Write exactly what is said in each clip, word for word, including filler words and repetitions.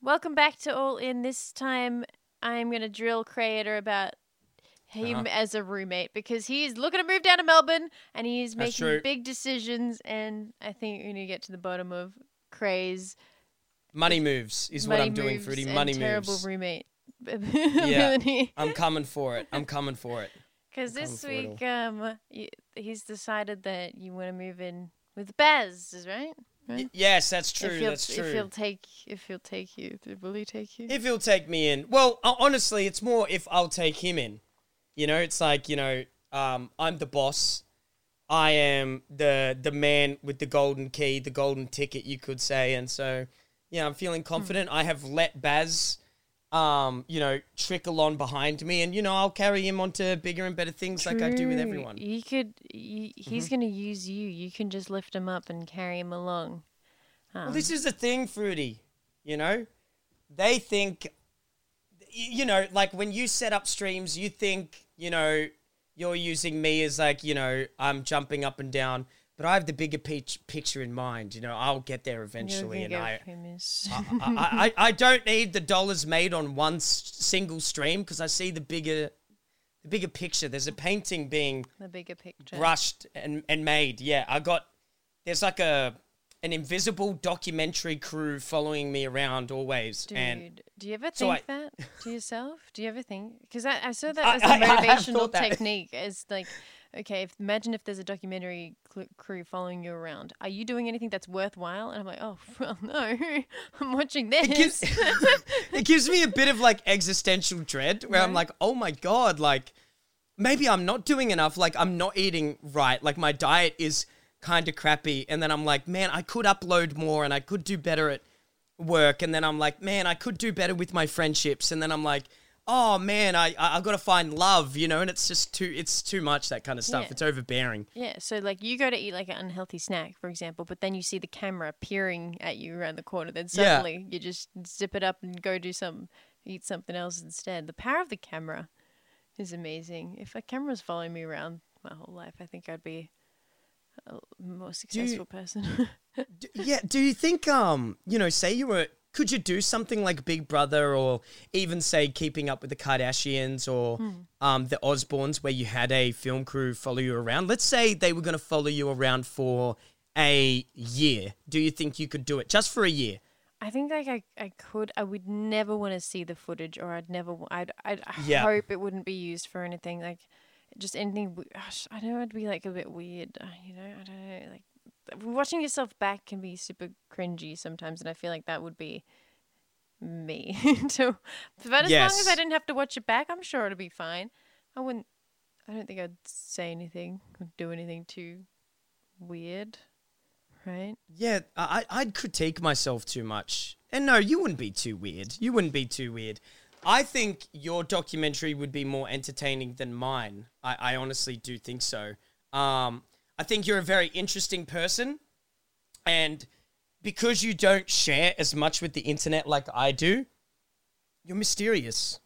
Welcome back to All In. This time I'm going to drill Crayator about him uh-huh. as a roommate, because he's looking to move down to Melbourne and he's making big decisions, and I think we're going to get to the bottom of Cray's... Money moves is money what I'm doing, Fruity. Money moves. Terrible roommate. Yeah, I'm coming for it. I'm coming for it. Because this week um, he's decided that you want to move in with Baz, right? Right? Yes, that's true. That's true. If he'll take, if he'll take you, will he take you? If he'll take me in, well, honestly, it's more if I'll take him in. You know, it's like you know, um, I'm the boss. I am the the man with the golden key, the golden ticket, you could say, and so yeah, I'm feeling confident. Mm. I have let Baz, um, you know, trickle on behind me, and you know, I'll carry him onto bigger and better things, true. Like I do with everyone. You could, you, he's mm-hmm. going to use you. You can just lift him up and carry him along. Um, well, this is the thing, Fruity. You know, they think, you know, like when you set up streams, you think, you know, you're using me as like, you know, I'm jumping up and down, but I have the bigger pe- picture in mind. You know, I'll get there eventually. And I I, I, I I don't need the dollars made on one s- single stream, because I see the bigger the bigger picture. There's a painting being the bigger picture. brushed and, and made. Yeah, I got, there's like a an invisible documentary crew following me around always. Dude, and do you ever think so I, that to yourself? Do you ever think? Because I, I saw that I, as a motivational I, I technique. As like, okay, if, imagine if there's a documentary cl- crew following you around. Are you doing anything that's worthwhile? And I'm like, oh, well, no. I'm watching this. It gives, it gives me a bit of like existential dread where right. I'm like, oh my God, like maybe I'm not doing enough. Like I'm not eating right. Like my diet is... kind of crappy, and then I'm like, man, I could upload more and I could do better at work, and then I'm like, man, I could do better with my friendships, and then I'm like, oh man, I I, I gotta find love, you know, and it's just too it's too much, that kind of stuff. Yeah. It's overbearing. Yeah, so like you go to eat like an unhealthy snack, for example, but then you see the camera peering at you around the corner, then suddenly yeah. you just zip it up and go do some eat something else instead. The power of the camera is amazing. If a camera's following me around my whole life, I think I'd be a more successful do, person. do, yeah. Do you think, um, you know, say you were, could you do something like Big Brother, or even say Keeping Up with the Kardashians, or mm. um, the Osbournes, where you had a film crew follow you around? Let's say they were going to follow you around for a year. Do you think you could do it just for a year? I think like I, I could, I would never want to see the footage, or I'd never, I'd, I'd yeah. hope it wouldn't be used for anything like, just anything, gosh, I know I'd be like a bit weird, you know, I don't know, like watching yourself back can be super cringy sometimes, and I feel like that would be me. So, but as yes. long as I didn't have to watch it back, I'm sure it'll be fine. I wouldn't, I don't think I'd say anything, or do anything too weird, right? Yeah, I, I'd critique myself too much. And no, you wouldn't be too weird. You wouldn't be too weird. I think your documentary would be more entertaining than mine. I, I honestly do think so. Um, I think you're a very interesting person, and because you don't share as much with the internet like I do, you're mysterious.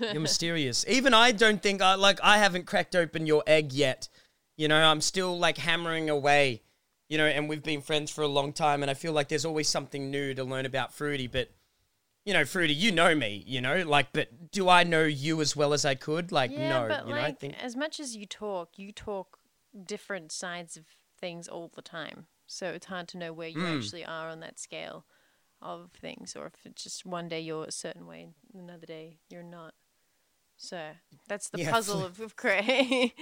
You're mysterious. Even I don't think I like. I haven't cracked open your egg yet. You know, I'm still like hammering away. You know, and we've been friends for a long time, and I feel like there's always something new to learn about Fruity, but. You know, Fruity, you know me, you know, like, but do I know you as well as I could? Like, yeah, no. But you like, know, I think as much as you talk, you talk different sides of things all the time. So it's hard to know where you mm. actually are on that scale of things, or if it's just one day you're a certain way and another day you're not. So that's the yeah, puzzle of, of Cray.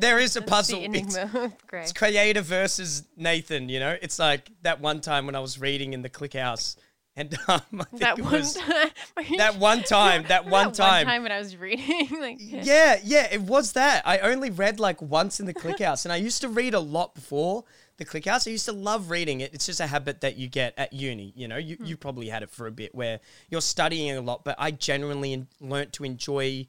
There is a that's puzzle. The enigma of Cray. It's Crayator versus Nathan, you know. It's like that one time when I was reading in the ClickHouse. And um, I think that, it one was, that one time, that one that time. That one time when I was reading. Like, yeah. yeah, yeah, it was that. I only read like once in the ClickHouse, and I used to read a lot before the ClickHouse. I used to love reading it. It's just a habit that you get at uni, you know. You hmm. you probably had it for a bit where you're studying a lot, but I genuinely in- learnt to enjoy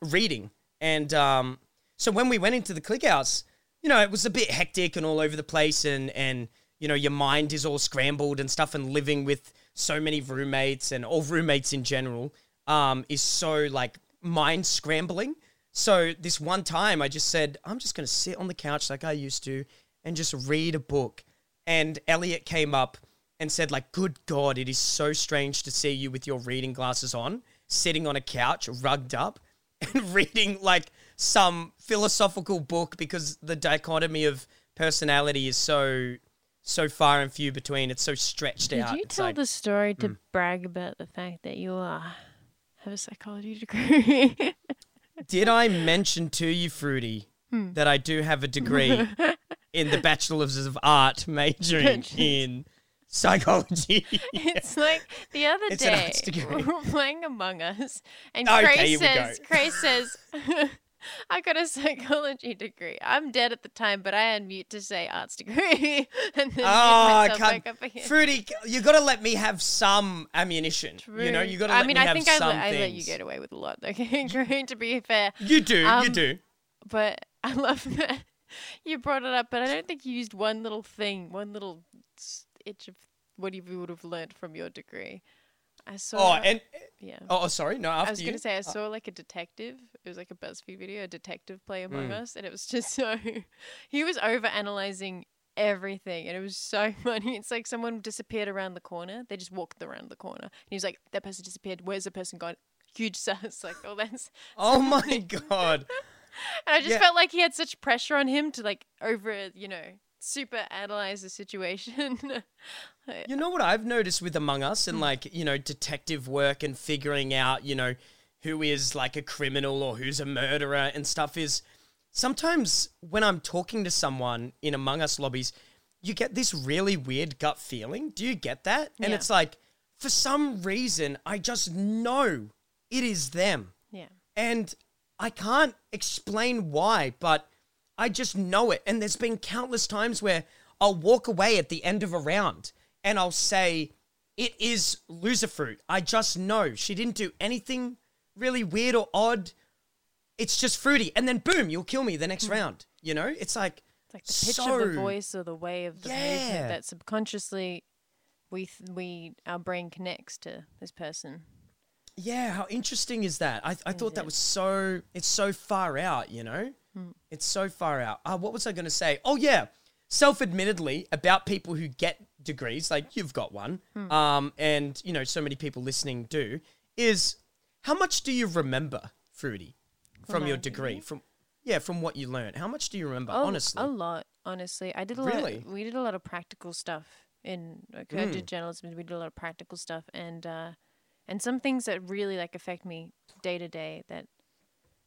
reading. And um, so when we went into the ClickHouse, you know, it was a bit hectic and all over the place, and, and you know, your mind is all scrambled and stuff, and living with so many roommates and all roommates in general um, is so like mind scrambling. So this one time I just said, I'm just going to sit on the couch like I used to and just read a book. And Elliot came up and said, like, good God, it is so strange to see you with your reading glasses on, sitting on a couch, rugged up, and reading, like, some philosophical book, because the dichotomy of personality is so... so far and few between. It's so stretched Did out. Did you tell like, the story to mm. brag about the fact that you uh, have a psychology degree? Did I mention to you, Fruity, hmm. that I do have a degree in the Bachelor's of Art, majoring in psychology? It's like the other it's day, an arts degree. We were playing Among Us, and okay, Cray says, Cray says... I got a psychology degree. I'm dead at the time, but I unmute to say arts degree. And then oh, I can't. Back up again. Fruity, you got to let me have some ammunition. True. You know, you got to let I mean, me I have think some I, things. I let you get away with a lot. Okay, Cray, to be fair. You do, um, you do. But I love that you brought it up, but I don't think you used one little thing, one little itch of what you would have learned from your degree. I saw. Oh, and yeah. Oh, sorry. No, after you. I was going to say I saw like a detective. It was like a BuzzFeed video. A detective play Among mm. Us, and it was just so. He was over analyzing everything, and it was so funny. It's like someone disappeared around the corner. They just walked around the corner, and he was like, "That person disappeared. Where's the person gone? Huge sus." Like, oh, that's. Oh my God. And I just yeah. felt like he had such pressure on him to like over, you know. Super analyze the situation. You know what I've noticed with Among Us and like, you know, detective work and figuring out, you know, who is like a criminal or who's a murderer and stuff is sometimes when I'm talking to someone in Among Us lobbies, you get this really weird gut feeling. Do you get that? And yeah. it's like, for some reason, I just know it is them. Yeah. And I can't explain why, but I just know it. And there's been countless times where I'll walk away at the end of a round and I'll say, it is Loserfruit. I just know she didn't do anything really weird or odd. It's just Fruity. And then boom, you'll kill me the next round. You know, it's like, it's like the pitch so... of the voice or the way of the yeah. movement that subconsciously we, we, our brain connects to this person. Yeah. How interesting is that? I, I thought that was so, it's so far out, you know? It's so far out. Uh, what was I going to say? Oh, yeah. Self-admittedly, about people who get degrees, like you've got one, hmm. um, and, you know, so many people listening do, is how much do you remember, Fruity, from your degree? From Yeah, from what you learned. How much do you remember, oh, honestly? A lot, honestly. I did a really? lot. Of, we did a lot of practical stuff. in. Like, I mm. did journalism, and we did a lot of practical stuff. And, uh, and some things that really, like, affect me day to day that...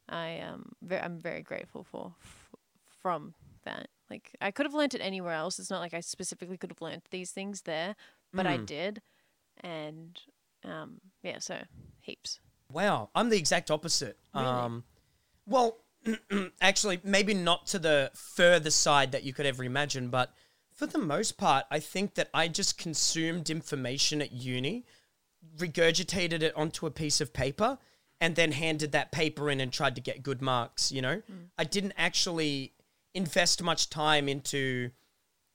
I um very, I'm very grateful for f- from that. Like I could have learnt it anywhere else. It's not like I specifically could have learnt these things there, but mm. I did, and um yeah, so heaps. Wow, I'm the exact opposite. Really? Um, well, actually, maybe not to the further side that you could ever imagine, but for the most part, I think that I just consumed information at uni, regurgitated it onto a piece of paper. And then handed that paper in and tried to get good marks, you know? Mm. I didn't actually invest much time into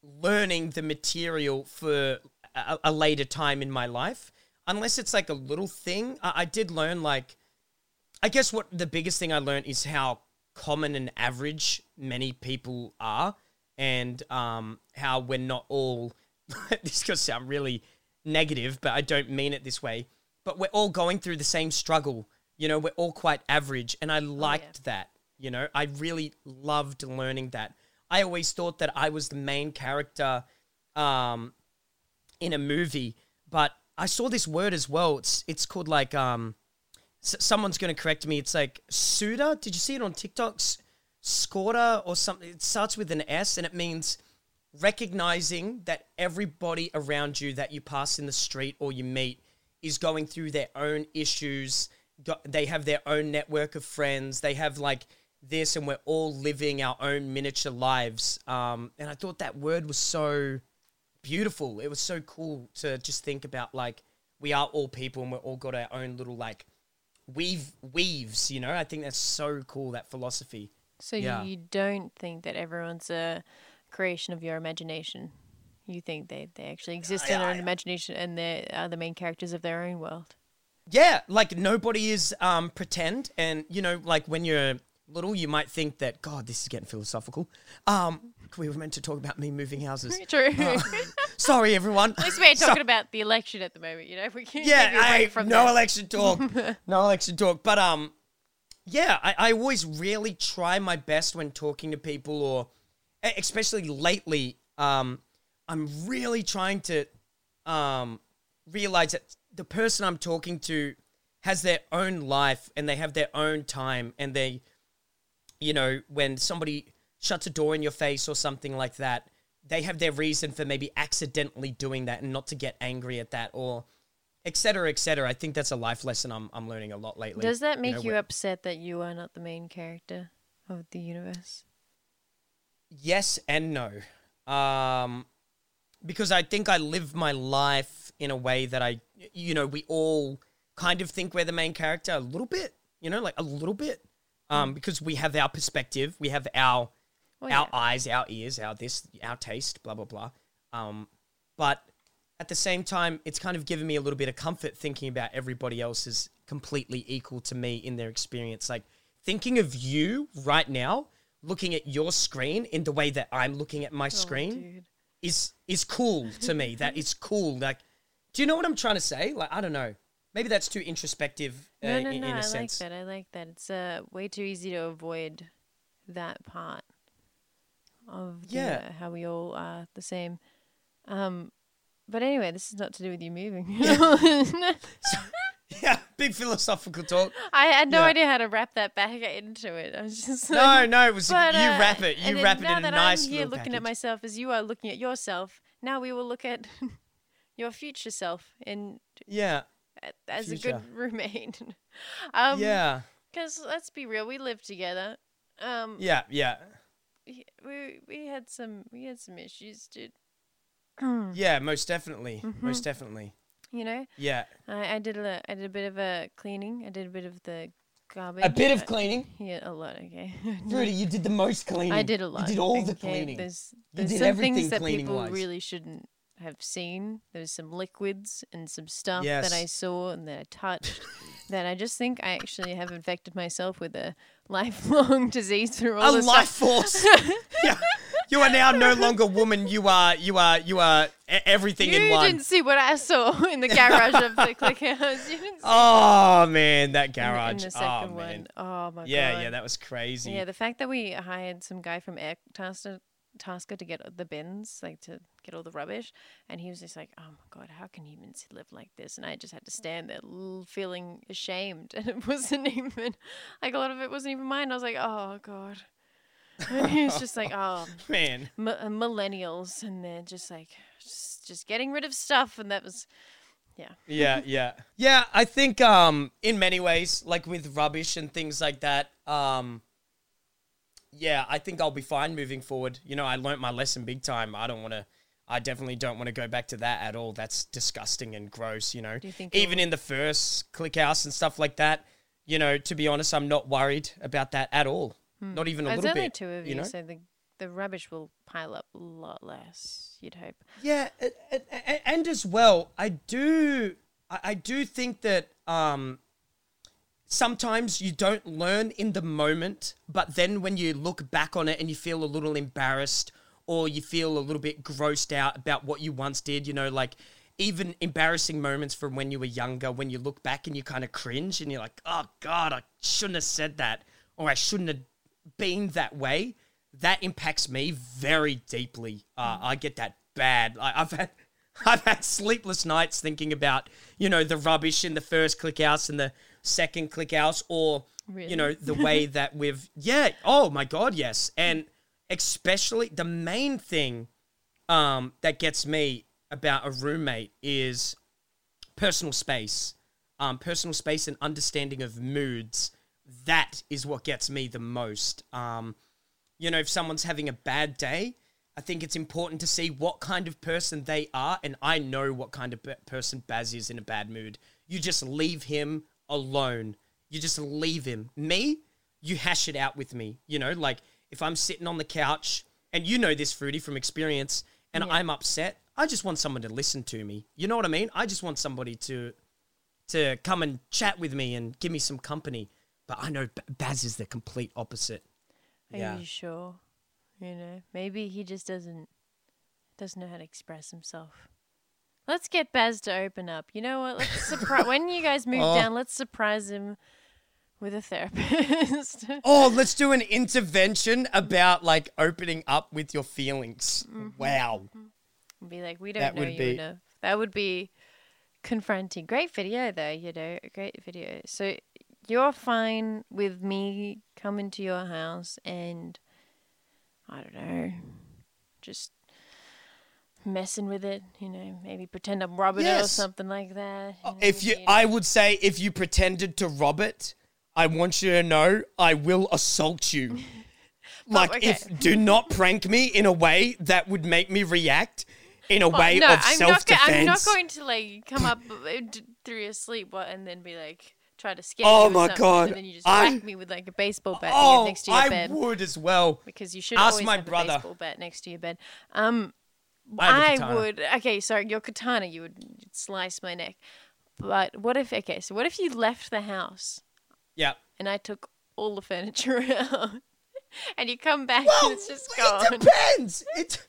learning the material for a, a later time in my life, unless it's like a little thing. I, I did learn like, I guess what the biggest thing I learned is how common and average many people are and um, how we're not all, this could sound really negative, but I don't mean it this way, but we're all going through the same struggle. You know, we're all quite average, and I liked oh, yeah. that, you know. I really loved learning that. I always thought that I was the main character um, in a movie, but I saw this word as well. It's it's called like, um, s- someone's going to correct me. It's like Suda. Did you see it on TikTok? S- Scorda or something. It starts with an S, and it means recognizing that everybody around you that you pass in the street or you meet is going through their own issues. They have their own network of friends. They have like this, and we're all living our own miniature lives. Um, and I thought that word was so beautiful. It was so cool to just think about like, we are all people and we're all got our own little like weave weaves, you know? I think that's so cool, that philosophy. So yeah. you don't think that everyone's a creation of your imagination? You think they, they actually exist I, in their I, own I, imagination and they are the main characters of their own world? Yeah, like nobody is um, pretend. And, you know, like when you're little, you might think that, God, this is getting philosophical. Um, we were meant to talk about me moving houses. True. Uh, Sorry, everyone. At least we're talking so, about the election at the moment, you know. We can yeah, I, from no that. election talk. no election talk. But um, yeah, I, I always really try my best when talking to people, or especially lately, um, I'm really trying to um realize that the person I'm talking to has their own life and they have their own time, and they, you know, when somebody shuts a door in your face or something like that, they have their reason for maybe accidentally doing that, and not to get angry at that, or et cetera, et cetera. I think that's a life lesson I'm I'm learning a lot lately. Does that make you, know, you where, upset that you are not the main character of the universe? Yes and no. Um, because I think I live my life in a way that I, you know, we all kind of think we're the main character a little bit, you know, like a little bit. Um, mm. Because we have our perspective, we have our, oh, yeah. our eyes, our ears, our this, our taste, blah, blah, blah. Um, but at the same time, it's kind of given me a little bit of comfort thinking about everybody else is completely equal to me in their experience. Like thinking of you right now, looking at your screen in the way that I'm looking at my oh, screen dude. is is cool to me. That is cool. Like, do you know what I'm trying to say? Like, I don't know. Maybe that's too introspective uh, no, no, in, no, in a I sense. No, no, no, I like that. I like that. It's uh, way too easy to avoid that part of yeah. you know, how we all are the same. Um, but anyway, this is not to do with you moving. Yeah, so, yeah big philosophical talk. I had no yeah. idea how to wrap that back into it. I was just no, like, no, it was but, uh, you wrap it. You wrap it in a nice little package. Now that I'm here looking at myself as you are looking at yourself, now we will look at your future self and yeah. as future. a good roommate. um, yeah. Because let's be real, we lived together. Um, yeah, yeah. We we had some we had some issues, dude. Yeah, most definitely, mm-hmm. most definitely. You know. Yeah. I, I did a I did a bit of a cleaning. I did a bit of the garbage. A bit of cleaning. I, yeah, a lot. Okay. Fruity, you did the most cleaning. I did a lot. You did all okay. the cleaning. There's, there's you did some things that people wise. really shouldn't have seen. There's some liquids and some stuff yes. that I saw and that I touched that I just think I actually have infected myself with a lifelong disease through all this. A life stuff. force. yeah. You are now no longer woman. You are, you are, you are everything you in one. You didn't see what I saw in the garage of the ClickHouse. You didn't see oh, man, that garage. In the, in the second oh, one. Oh, my yeah, God. Yeah, yeah, that was crazy. Yeah, the fact that we hired some guy from Air Tasker Tasker to get the bins, like to get all the rubbish, and he was just like, oh my God, how can humans live like this? And I just had to stand there feeling ashamed, and it wasn't even like a lot of it wasn't even mine. I was like, oh God. And he was just like, oh man, m- millennials, and they're just like just, just getting rid of stuff. And that was yeah yeah yeah yeah I think um in many ways, like with rubbish and things like that, um yeah, I think I'll be fine moving forward. You know, I learnt my lesson big time. I don't want to, I definitely don't want to go back to that at all. That's disgusting and gross, you know. Do you think Even in the first ClickHouse and stuff like that, you know, to be honest, I'm not worried about that at all. Hmm. Not even a little bit. There's only two of you, you know? So the, the rubbish will pile up a lot less, you'd hope. Yeah, and as well, I do, I do think that, um, sometimes you don't learn in the moment, but then when you look back on it and you feel a little embarrassed, or you feel a little bit grossed out about what you once did, you know, like even embarrassing moments from when you were younger, when you look back and you kind of cringe and you're like, oh God, I shouldn't have said that, or I shouldn't have been that way. That impacts me very deeply. Uh, I get that bad. I, I've had... I've had sleepless nights thinking about, you know, the rubbish in the first ClickHouse and the second ClickHouse, or, really? you know, the way that we've, yeah, oh my God, yes. And especially the main thing um, that gets me about a roommate is personal space, um, personal space and understanding of moods. That is what gets me the most. Um, you know, if someone's having a bad day, I think it's important to see what kind of person they are. And I know what kind of person Baz is in a bad mood. You just leave him alone. You just leave him. Me, you hash it out with me. You know, like if I'm sitting on the couch, and you know this, Fruity, from experience, and yeah. I'm upset, I just want someone to listen to me. You know what I mean? I just want somebody to to come and chat with me and give me some company. But I know Baz is the complete opposite. Are yeah. you sure? You know, maybe he just doesn't doesn't know how to express himself. Let's get Baz to open up. You know what? Let's surprise when you guys move oh. down. Let's surprise him with a therapist. Oh, let's do an intervention about like opening up with your feelings. Mm-hmm. Wow. Mm-hmm. Be like, we don't that know you be... enough. That would be confronting. Great video though. You know, great video. So you're fine with me coming to your house and I don't know, just messing with it, you know, maybe pretend I'm Robert yes. or something like that. You know, if you, you know. I would say if you pretended to Robert, I want you to know I will assault you. Like, oh, okay. if do not prank me in a way that would make me react in a well, way no, of I'm self-defense. Not, I'm not going to like come up through your sleep and then be like, try to scare oh you my god and then you just I, whack me with like a baseball bat oh, next to your I bed. I would as well because you should Ask always my have brother. a baseball bat next to your bed. Um, I, I would okay sorry your katana you would slice my neck. But what if okay so what if you left the house? Yeah. And I took all the furniture out and you come back well, and it's just gone. It depends. It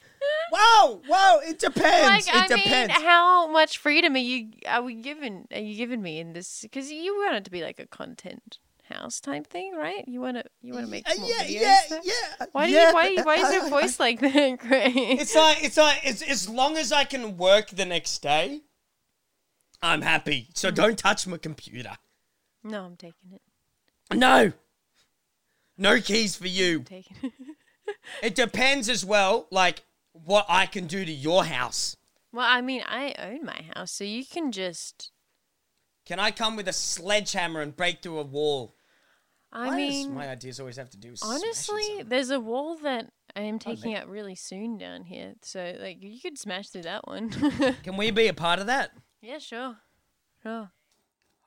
Wow, wow, it depends. Like, it I depends. Mean, how much freedom are you are we given are you giving me in this? Because you want it to be like a content house type thing, right? You want to you want to make more yeah, videos. Yeah, so? yeah, Why do yeah. you why why is your voice like that, Craig? It's like it's like it's as long as I can work the next day, I'm happy. So mm. don't touch my computer. No, I'm taking it. No, no keys for you. I'm taking it. It depends as well, like. What I can do to your house. Well, I mean, I own my house, so you can just... Can I come with a sledgehammer and break through a wall? I Why mean... Does my ideas always have to do with... Honestly, there's a wall that I am taking oh, out really soon down here, so, like, you could smash through that one. Can we be a part of that? Yeah, sure. Sure.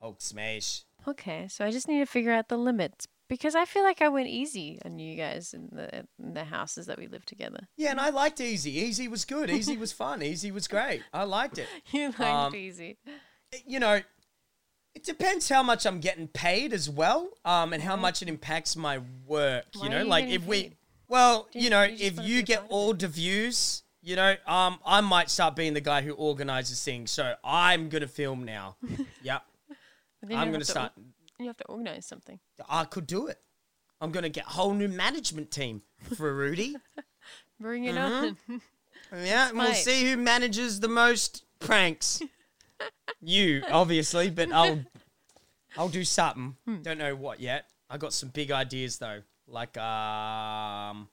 Hulk smash. Okay, so I just need to figure out the limits. Because I feel like I went easy on you guys in the in the houses that we lived together. Yeah, and I liked easy. Easy was good. Easy was fun. Easy was great. I liked it. You liked um, easy. You know, it depends how much I'm getting paid as well, um, and how much it impacts my work. Why you know, you like if we, paid? well, you, you know, you if you get all the views, you know, um, I might start being the guy who organizes things. So I'm gonna film now. Yep. I'm gonna to start. You have to organize something. I could do it. I'm going to get a whole new management team for Fruity. Bring it mm-hmm. on. Yeah, and we'll see who manages the most pranks. You, obviously, but I'll I'll do something. Hmm. Don't know what yet. I got some big ideas, though. Like, um,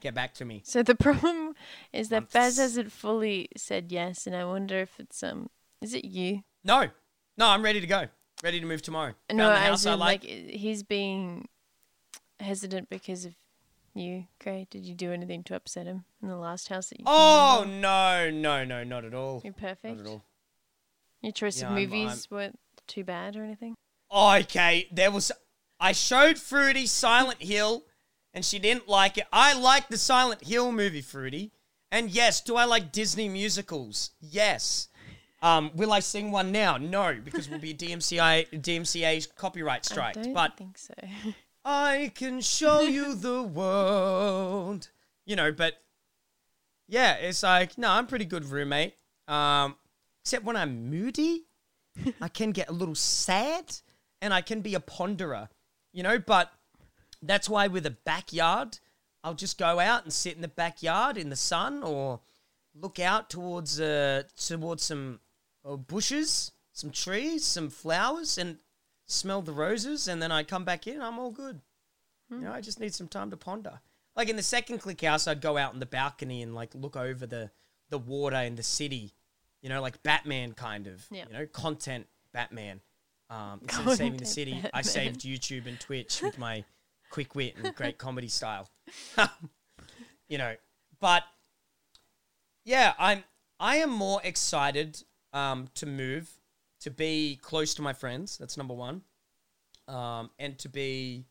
get back to me. So the problem is that um, Baz hasn't fully said yes, and I wonder if it's, um, is it you? No. No, I'm ready to go. Ready to move tomorrow. No, the house I like. like he's being hesitant because of you, Gray. Did you do anything to upset him in the last house that you? Oh no, no, no, not at all. You're perfect. Not at all. Your choice yeah, of movies I'm, I'm... weren't too bad or anything. Oh, okay, there was. I showed Fruity Silent Hill, and she didn't like it. I like the Silent Hill movie, Fruity. And yes, do I like Disney musicals? Yes. Um, will I sing one now? No, because we'll be D M C A, D M C A's copyright strike. I don't but think so. I can show you the world. You know, but yeah, it's like, no, I'm pretty good roommate. Um, except when I'm moody, I can get a little sad and I can be a ponderer, you know, but that's why with a backyard, I'll just go out and sit in the backyard in the sun or look out towards, uh, towards some... or bushes, some trees, some flowers, and smell the roses, and then I come back in, I'm all good. Hmm. You know, I just need some time to ponder. Like in the second ClickHouse, I'd go out on the balcony and like look over the, the water in the city, you know, like Batman kind of, yeah. you know, content Batman. Um, instead content of saving the city, Batman. I saved YouTube and Twitch with my quick wit and great comedy style. You know, but yeah, I'm, I am more excited Um, to move, to be close to my friends. That's number one. Um, and to be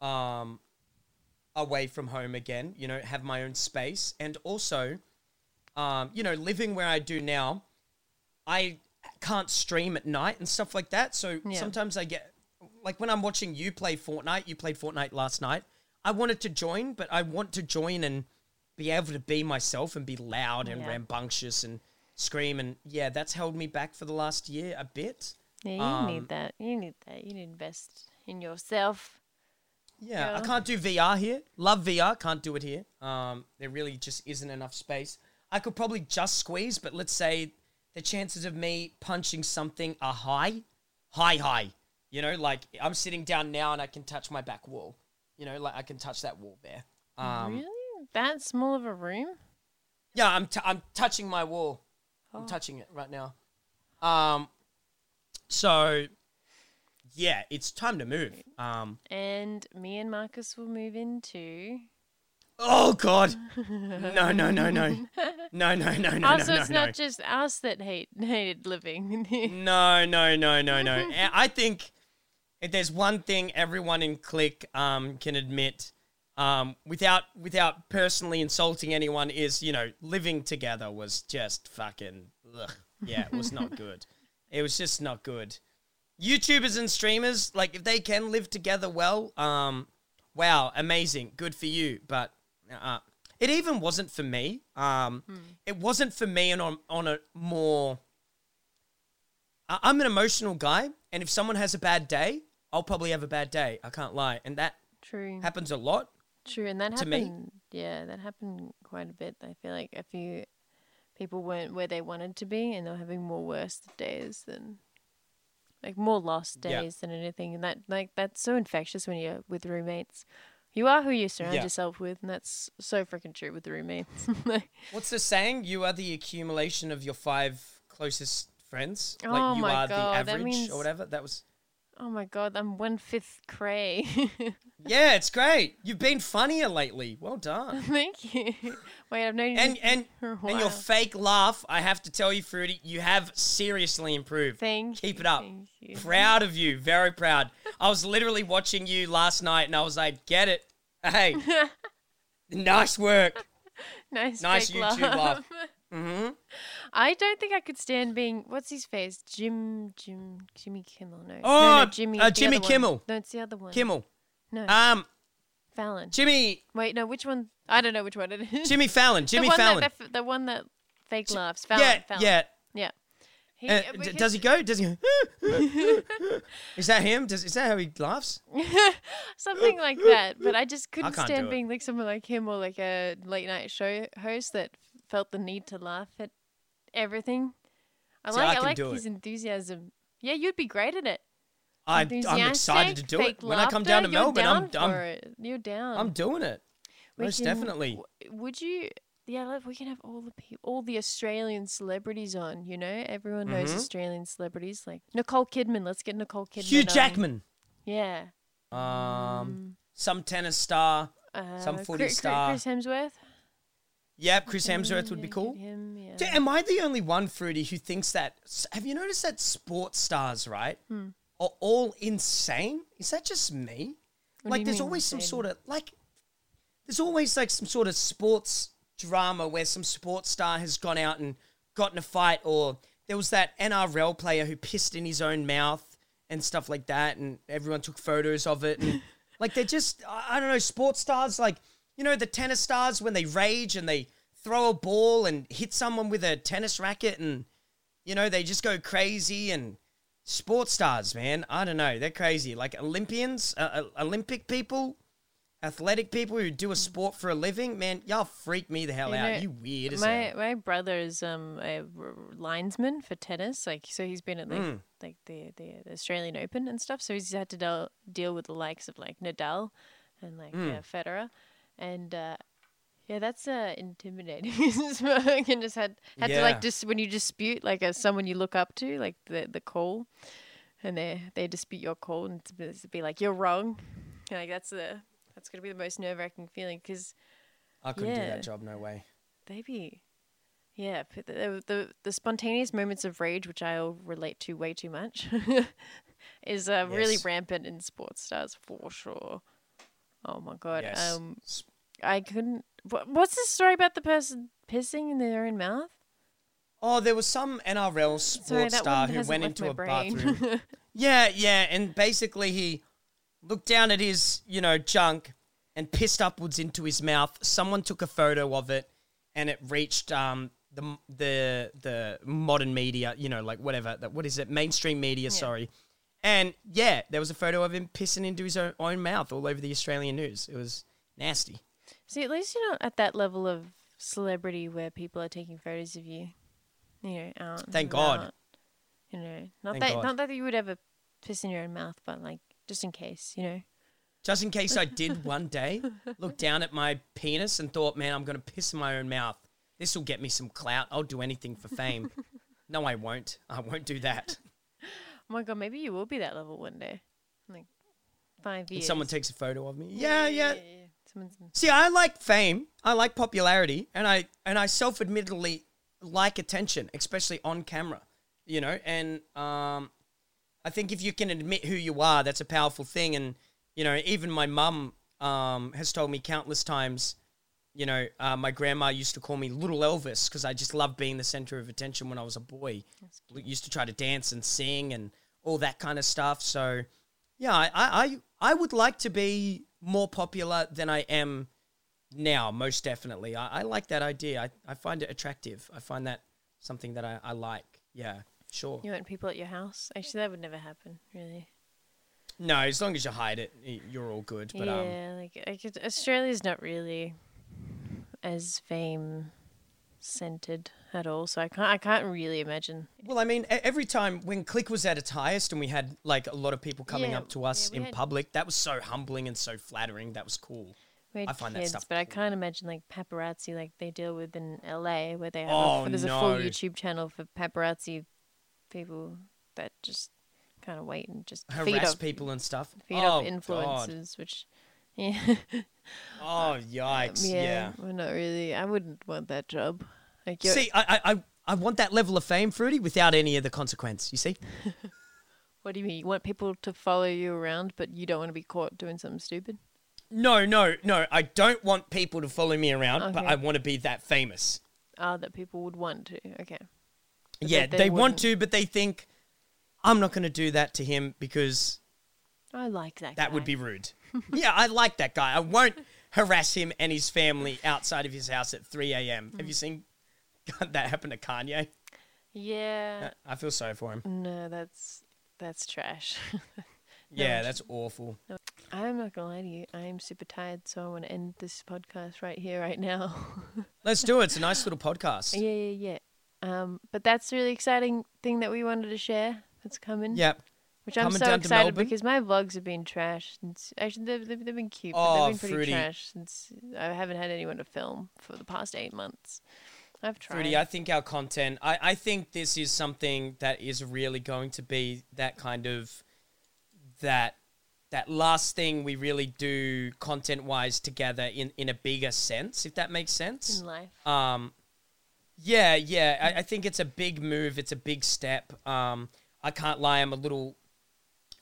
um, away from home again, you know, have my own space. And also, um, you know, living where I do now, I can't stream at night and stuff like that. So yeah. sometimes I get, like when I'm watching you play Fortnite, you played Fortnite last night. I wanted to join, but I want to join and be able to be myself and be loud and yeah. rambunctious and scream. And yeah, that's held me back for the last year a bit. Yeah, you um, need that. You need that. You need to invest in yourself. Yeah, girl. I can't do V R here. Love V R, can't do it here. Um, there really just isn't enough space. I could probably just squeeze, but let's say the chances of me punching something are high, high, high. You know, like I'm sitting down now and I can touch my back wall. You know, like I can touch that wall there. Um, really? That small of a room? Yeah, I'm t- I'm touching my wall. Oh. I'm touching it right now. Um, so yeah, it's time to move. Um, and me and Marcus will move into. Oh God! No, no, no, no, no, no, no, no. Also, no, it's no, not no. just us that hate hated living. No, no, no, no, no. I think if there's one thing everyone in Click um can admit. Um, without without personally insulting anyone is, you know, living together was just fucking, ugh. Yeah, it was not good. It was just not good. YouTubers and streamers, like, if they can live together well, um, wow, amazing, good for you. But uh, it even wasn't for me. Um, hmm. It wasn't for me and on, on a more... I- I'm an emotional guy, and if someone has a bad day, I'll probably have a bad day. I can't lie. And that True. happens a lot. True, and that happened. Me. Yeah, that happened quite a bit. I feel like a few people weren't where they wanted to be, and they were having more worse days than, like, more lost days yeah. than anything. And that, like, that's so infectious when you're with roommates. You are who you surround yeah. yourself with, and that's so freaking true with the roommates. What's the saying? You are the accumulation of your five closest friends. Like, oh you my are God, the average that means... or whatever. That was. Oh my God, I'm one-fifth cray. Yeah, it's great. You've been funnier lately. Well done. Thank you. Wait, I've known you and, and, for a while. And your fake laugh, I have to tell you, Fruity, you have seriously improved. Thank Keep you. Keep it up. Thank you. Proud of you. Very proud. I was literally watching you last night and I was like, get it. Hey, nice work. Nice Nice fake YouTube laugh. laugh. Mm-hmm. I don't think I could stand being what's his face Jim Jim Jimmy Kimmel no oh no, no, Jimmy uh, Jimmy Kimmel one. No, it's the other one Kimmel no um Fallon Jimmy wait no which one I don't know which one it is Jimmy Fallon Jimmy the one Fallon that, the one that fake laughs Fallon yeah Fallon. yeah yeah he, uh, d- does he go does he go? Is that him does is that how he laughs something like that but I just couldn't I stand being like someone like him or like a late night show host that felt the need to laugh at everything. I See, like I, I like his it. enthusiasm. Yeah, you'd be great at it. I, I'm excited to do it. When laughter, I come down to Melbourne, down I'm done. You're down. I'm doing it. We Most can, definitely. Would you? Yeah, we can have all the people, all the Australian celebrities on. You know, everyone knows mm-hmm. Australian celebrities like Nicole Kidman. Let's get Nicole Kidman. Hugh Jackman. On. Yeah. Um, um, some tennis star. Uh, some footy Chris, star. Chris Hemsworth. Yep, Chris Hemsworth would be cool. Him, yeah. Dude, am I the only one, Fruity, who thinks that... Have you noticed that sports stars, right, hmm. are all insane? Is that just me? What like, there's always insane? some sort of... Like, there's always, like, some sort of sports drama where some sports star has gone out and gotten a fight, or there was that N R L player who pissed in his own mouth and stuff like that, and everyone took photos of it. And, like, they're just... I don't know, sports stars, like... You know, the tennis stars, when they rage and they throw a ball and hit someone with a tennis racket and, you know, they just go crazy. And sports stars, man, I don't know. They're crazy. Like Olympians, uh, Olympic people, athletic people who do a sport for a living, man, y'all freak me the hell you out. Know, you weird as my, hell. My brother is um, a linesman for tennis. Like, so he's been at like, mm. like the, the Australian Open and stuff. So he's had to deal, deal with the likes of like Nadal and like mm. yeah, Federer. And, uh, yeah, that's uh, intimidating. And just had, had yeah. to, like, dis- when you dispute, like, as someone you look up to, like, the the call, and they they dispute your call, and it's, it's be like, you're wrong. And, like, that's the that's going to be the most nerve-wracking feeling because, I couldn't yeah, do that job, no way. They be, yeah, the, the, the spontaneous moments of rage, which I relate to way too much, is uh, yes. really rampant in sports stars for sure. Oh my God. Yes. Um, I couldn't. What, what's the story about the person pissing in their own mouth? Oh, there was some N R L sports Sorry, star who went into a brain. bathroom. yeah, yeah. And basically he looked down at his, you know, junk and pissed upwards into his mouth. Someone took a photo of it, and it reached um, the the the modern media, you know, like whatever. That, what is it? Mainstream media, yeah. sorry. And, yeah, there was a photo of him pissing into his own, own mouth all over the Australian news. It was nasty. See, at least you're not at that level of celebrity where people are taking photos of you. You know, out. Thank God. Out. You know, not Thank that God. not that you would ever piss in your own mouth, but, like, just in case, you know. Just in case I did one day, look down at my penis and thought, man, I'm going to piss in my own mouth. This will get me some clout. I'll do anything for fame. No, I won't. I won't do that. Oh, my God, maybe you will be that level one day. Like, five years. And someone takes a photo of me. Yeah, yeah. yeah. yeah, yeah. See, I like fame. I like popularity. And I and I self-admittedly like attention, especially on camera, you know. And um, I think if you can admit who you are, that's a powerful thing. And, you know, even my mum um, has told me countless times, you know, uh, my grandma used to call me Little Elvis because I just loved being the center of attention when I was a boy. Used to try to dance and sing and all that kind of stuff. So, yeah, I, I, I would like to be more popular than I am now, most definitely. I, I like that idea. I, I find it attractive. I find that something that I, I like. Yeah, sure. You want people at your house? Actually, that would never happen, really. No, as long as you hide it, you're all good. But, yeah, um, like, like Australia's not really as fame-centered at all, so I can't I can't really imagine. Well, I mean, every time when Click was at its highest and we had, like, a lot of people coming yeah, up to us yeah, in had, public, that was so humbling and so flattering. That was cool. We had I find kids, that stuff but cool. I can't imagine, like, paparazzi, like they deal with in L A, where they have oh, a, there's no. a full YouTube channel for paparazzi people that just kind of wait and just harass feed off, people and stuff. Feed oh, off influencers, God. which, yeah. Oh, yikes! Um, yeah, yeah, we're not really. I wouldn't want that job. Like, see, I, I, I want that level of fame, Fruity, without any of the consequence. You see? What do you mean? You want people to follow you around, but you don't want to be caught doing something stupid? No, no, no. I don't want people to follow me around, okay. but I want to be that famous. Ah, that people would want to. Okay. But yeah, they, they, they want to, but they think I'm not going to do that to him because I like that. That guy. Would be rude. Yeah, I like that guy. I won't harass him and his family outside of his house at three a.m. Mm. Have you seen that happen to Kanye? Yeah. I feel sorry for him. No, that's that's trash. no, yeah, that's awful. No, I'm not going to lie to you. I am super tired, so I want to end this podcast right here, right now. Let's do it. It's a nice little podcast. Yeah, yeah, yeah. Um, but that's a really exciting thing that we wanted to share that's coming. Yep. Which I'm so excited because my vlogs have been trash. Since, actually, they've, they've, they've been cute, but oh, they've been pretty Fruity. trash since I haven't had anyone to film for the past eight months. I've tried. Fruity, I think our content, I, I think this is something that is really going to be that kind of, that that last thing we really do content-wise together in, in a bigger sense, if that makes sense. In life. Um, yeah, yeah. I, I think it's a big move. It's a big step. Um, I can't lie. I'm a little...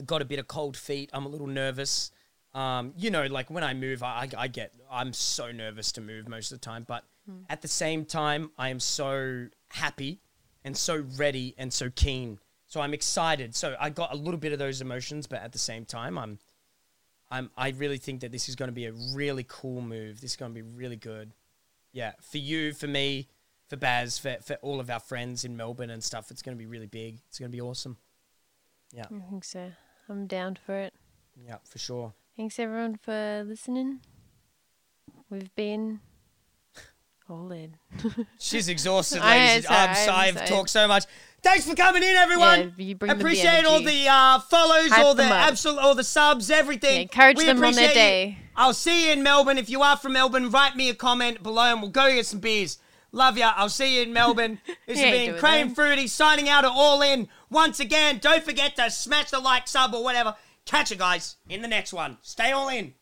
got a bit of cold feet. I'm a little nervous. Um, you know, like when I move, I, I get, I'm so nervous to move most of the time. But mm. at the same time, I am so happy and so ready and so keen. So I'm excited. So I got a little bit of those emotions, but at the same time, I'm, I'm, I really think that this is going to be a really cool move. This is going to be really good. Yeah. For you, for me, for Baz, for, for all of our friends in Melbourne and stuff, it's going to be really big. It's going to be awesome. Yeah. I think so. I'm down for it. Yeah, for sure. Thanks, everyone, for listening. We've been all in. She's exhausted, ladies. I, I'm sorry. sorry. I've sorry. talked so much. Thanks for coming in, everyone. Yeah, you bring appreciate the all the uh, follows, Hype all the absolute, all the subs, everything. Yeah, encourage we them on their day. You. I'll see you in Melbourne. If you are from Melbourne, write me a comment below and we'll go get some beers. Love ya. I'll see you in Melbourne. This has been Cray and Fruity signing out at All In. Once again, don't forget to smash the like, sub, or whatever. Catch you guys in the next one. Stay all in.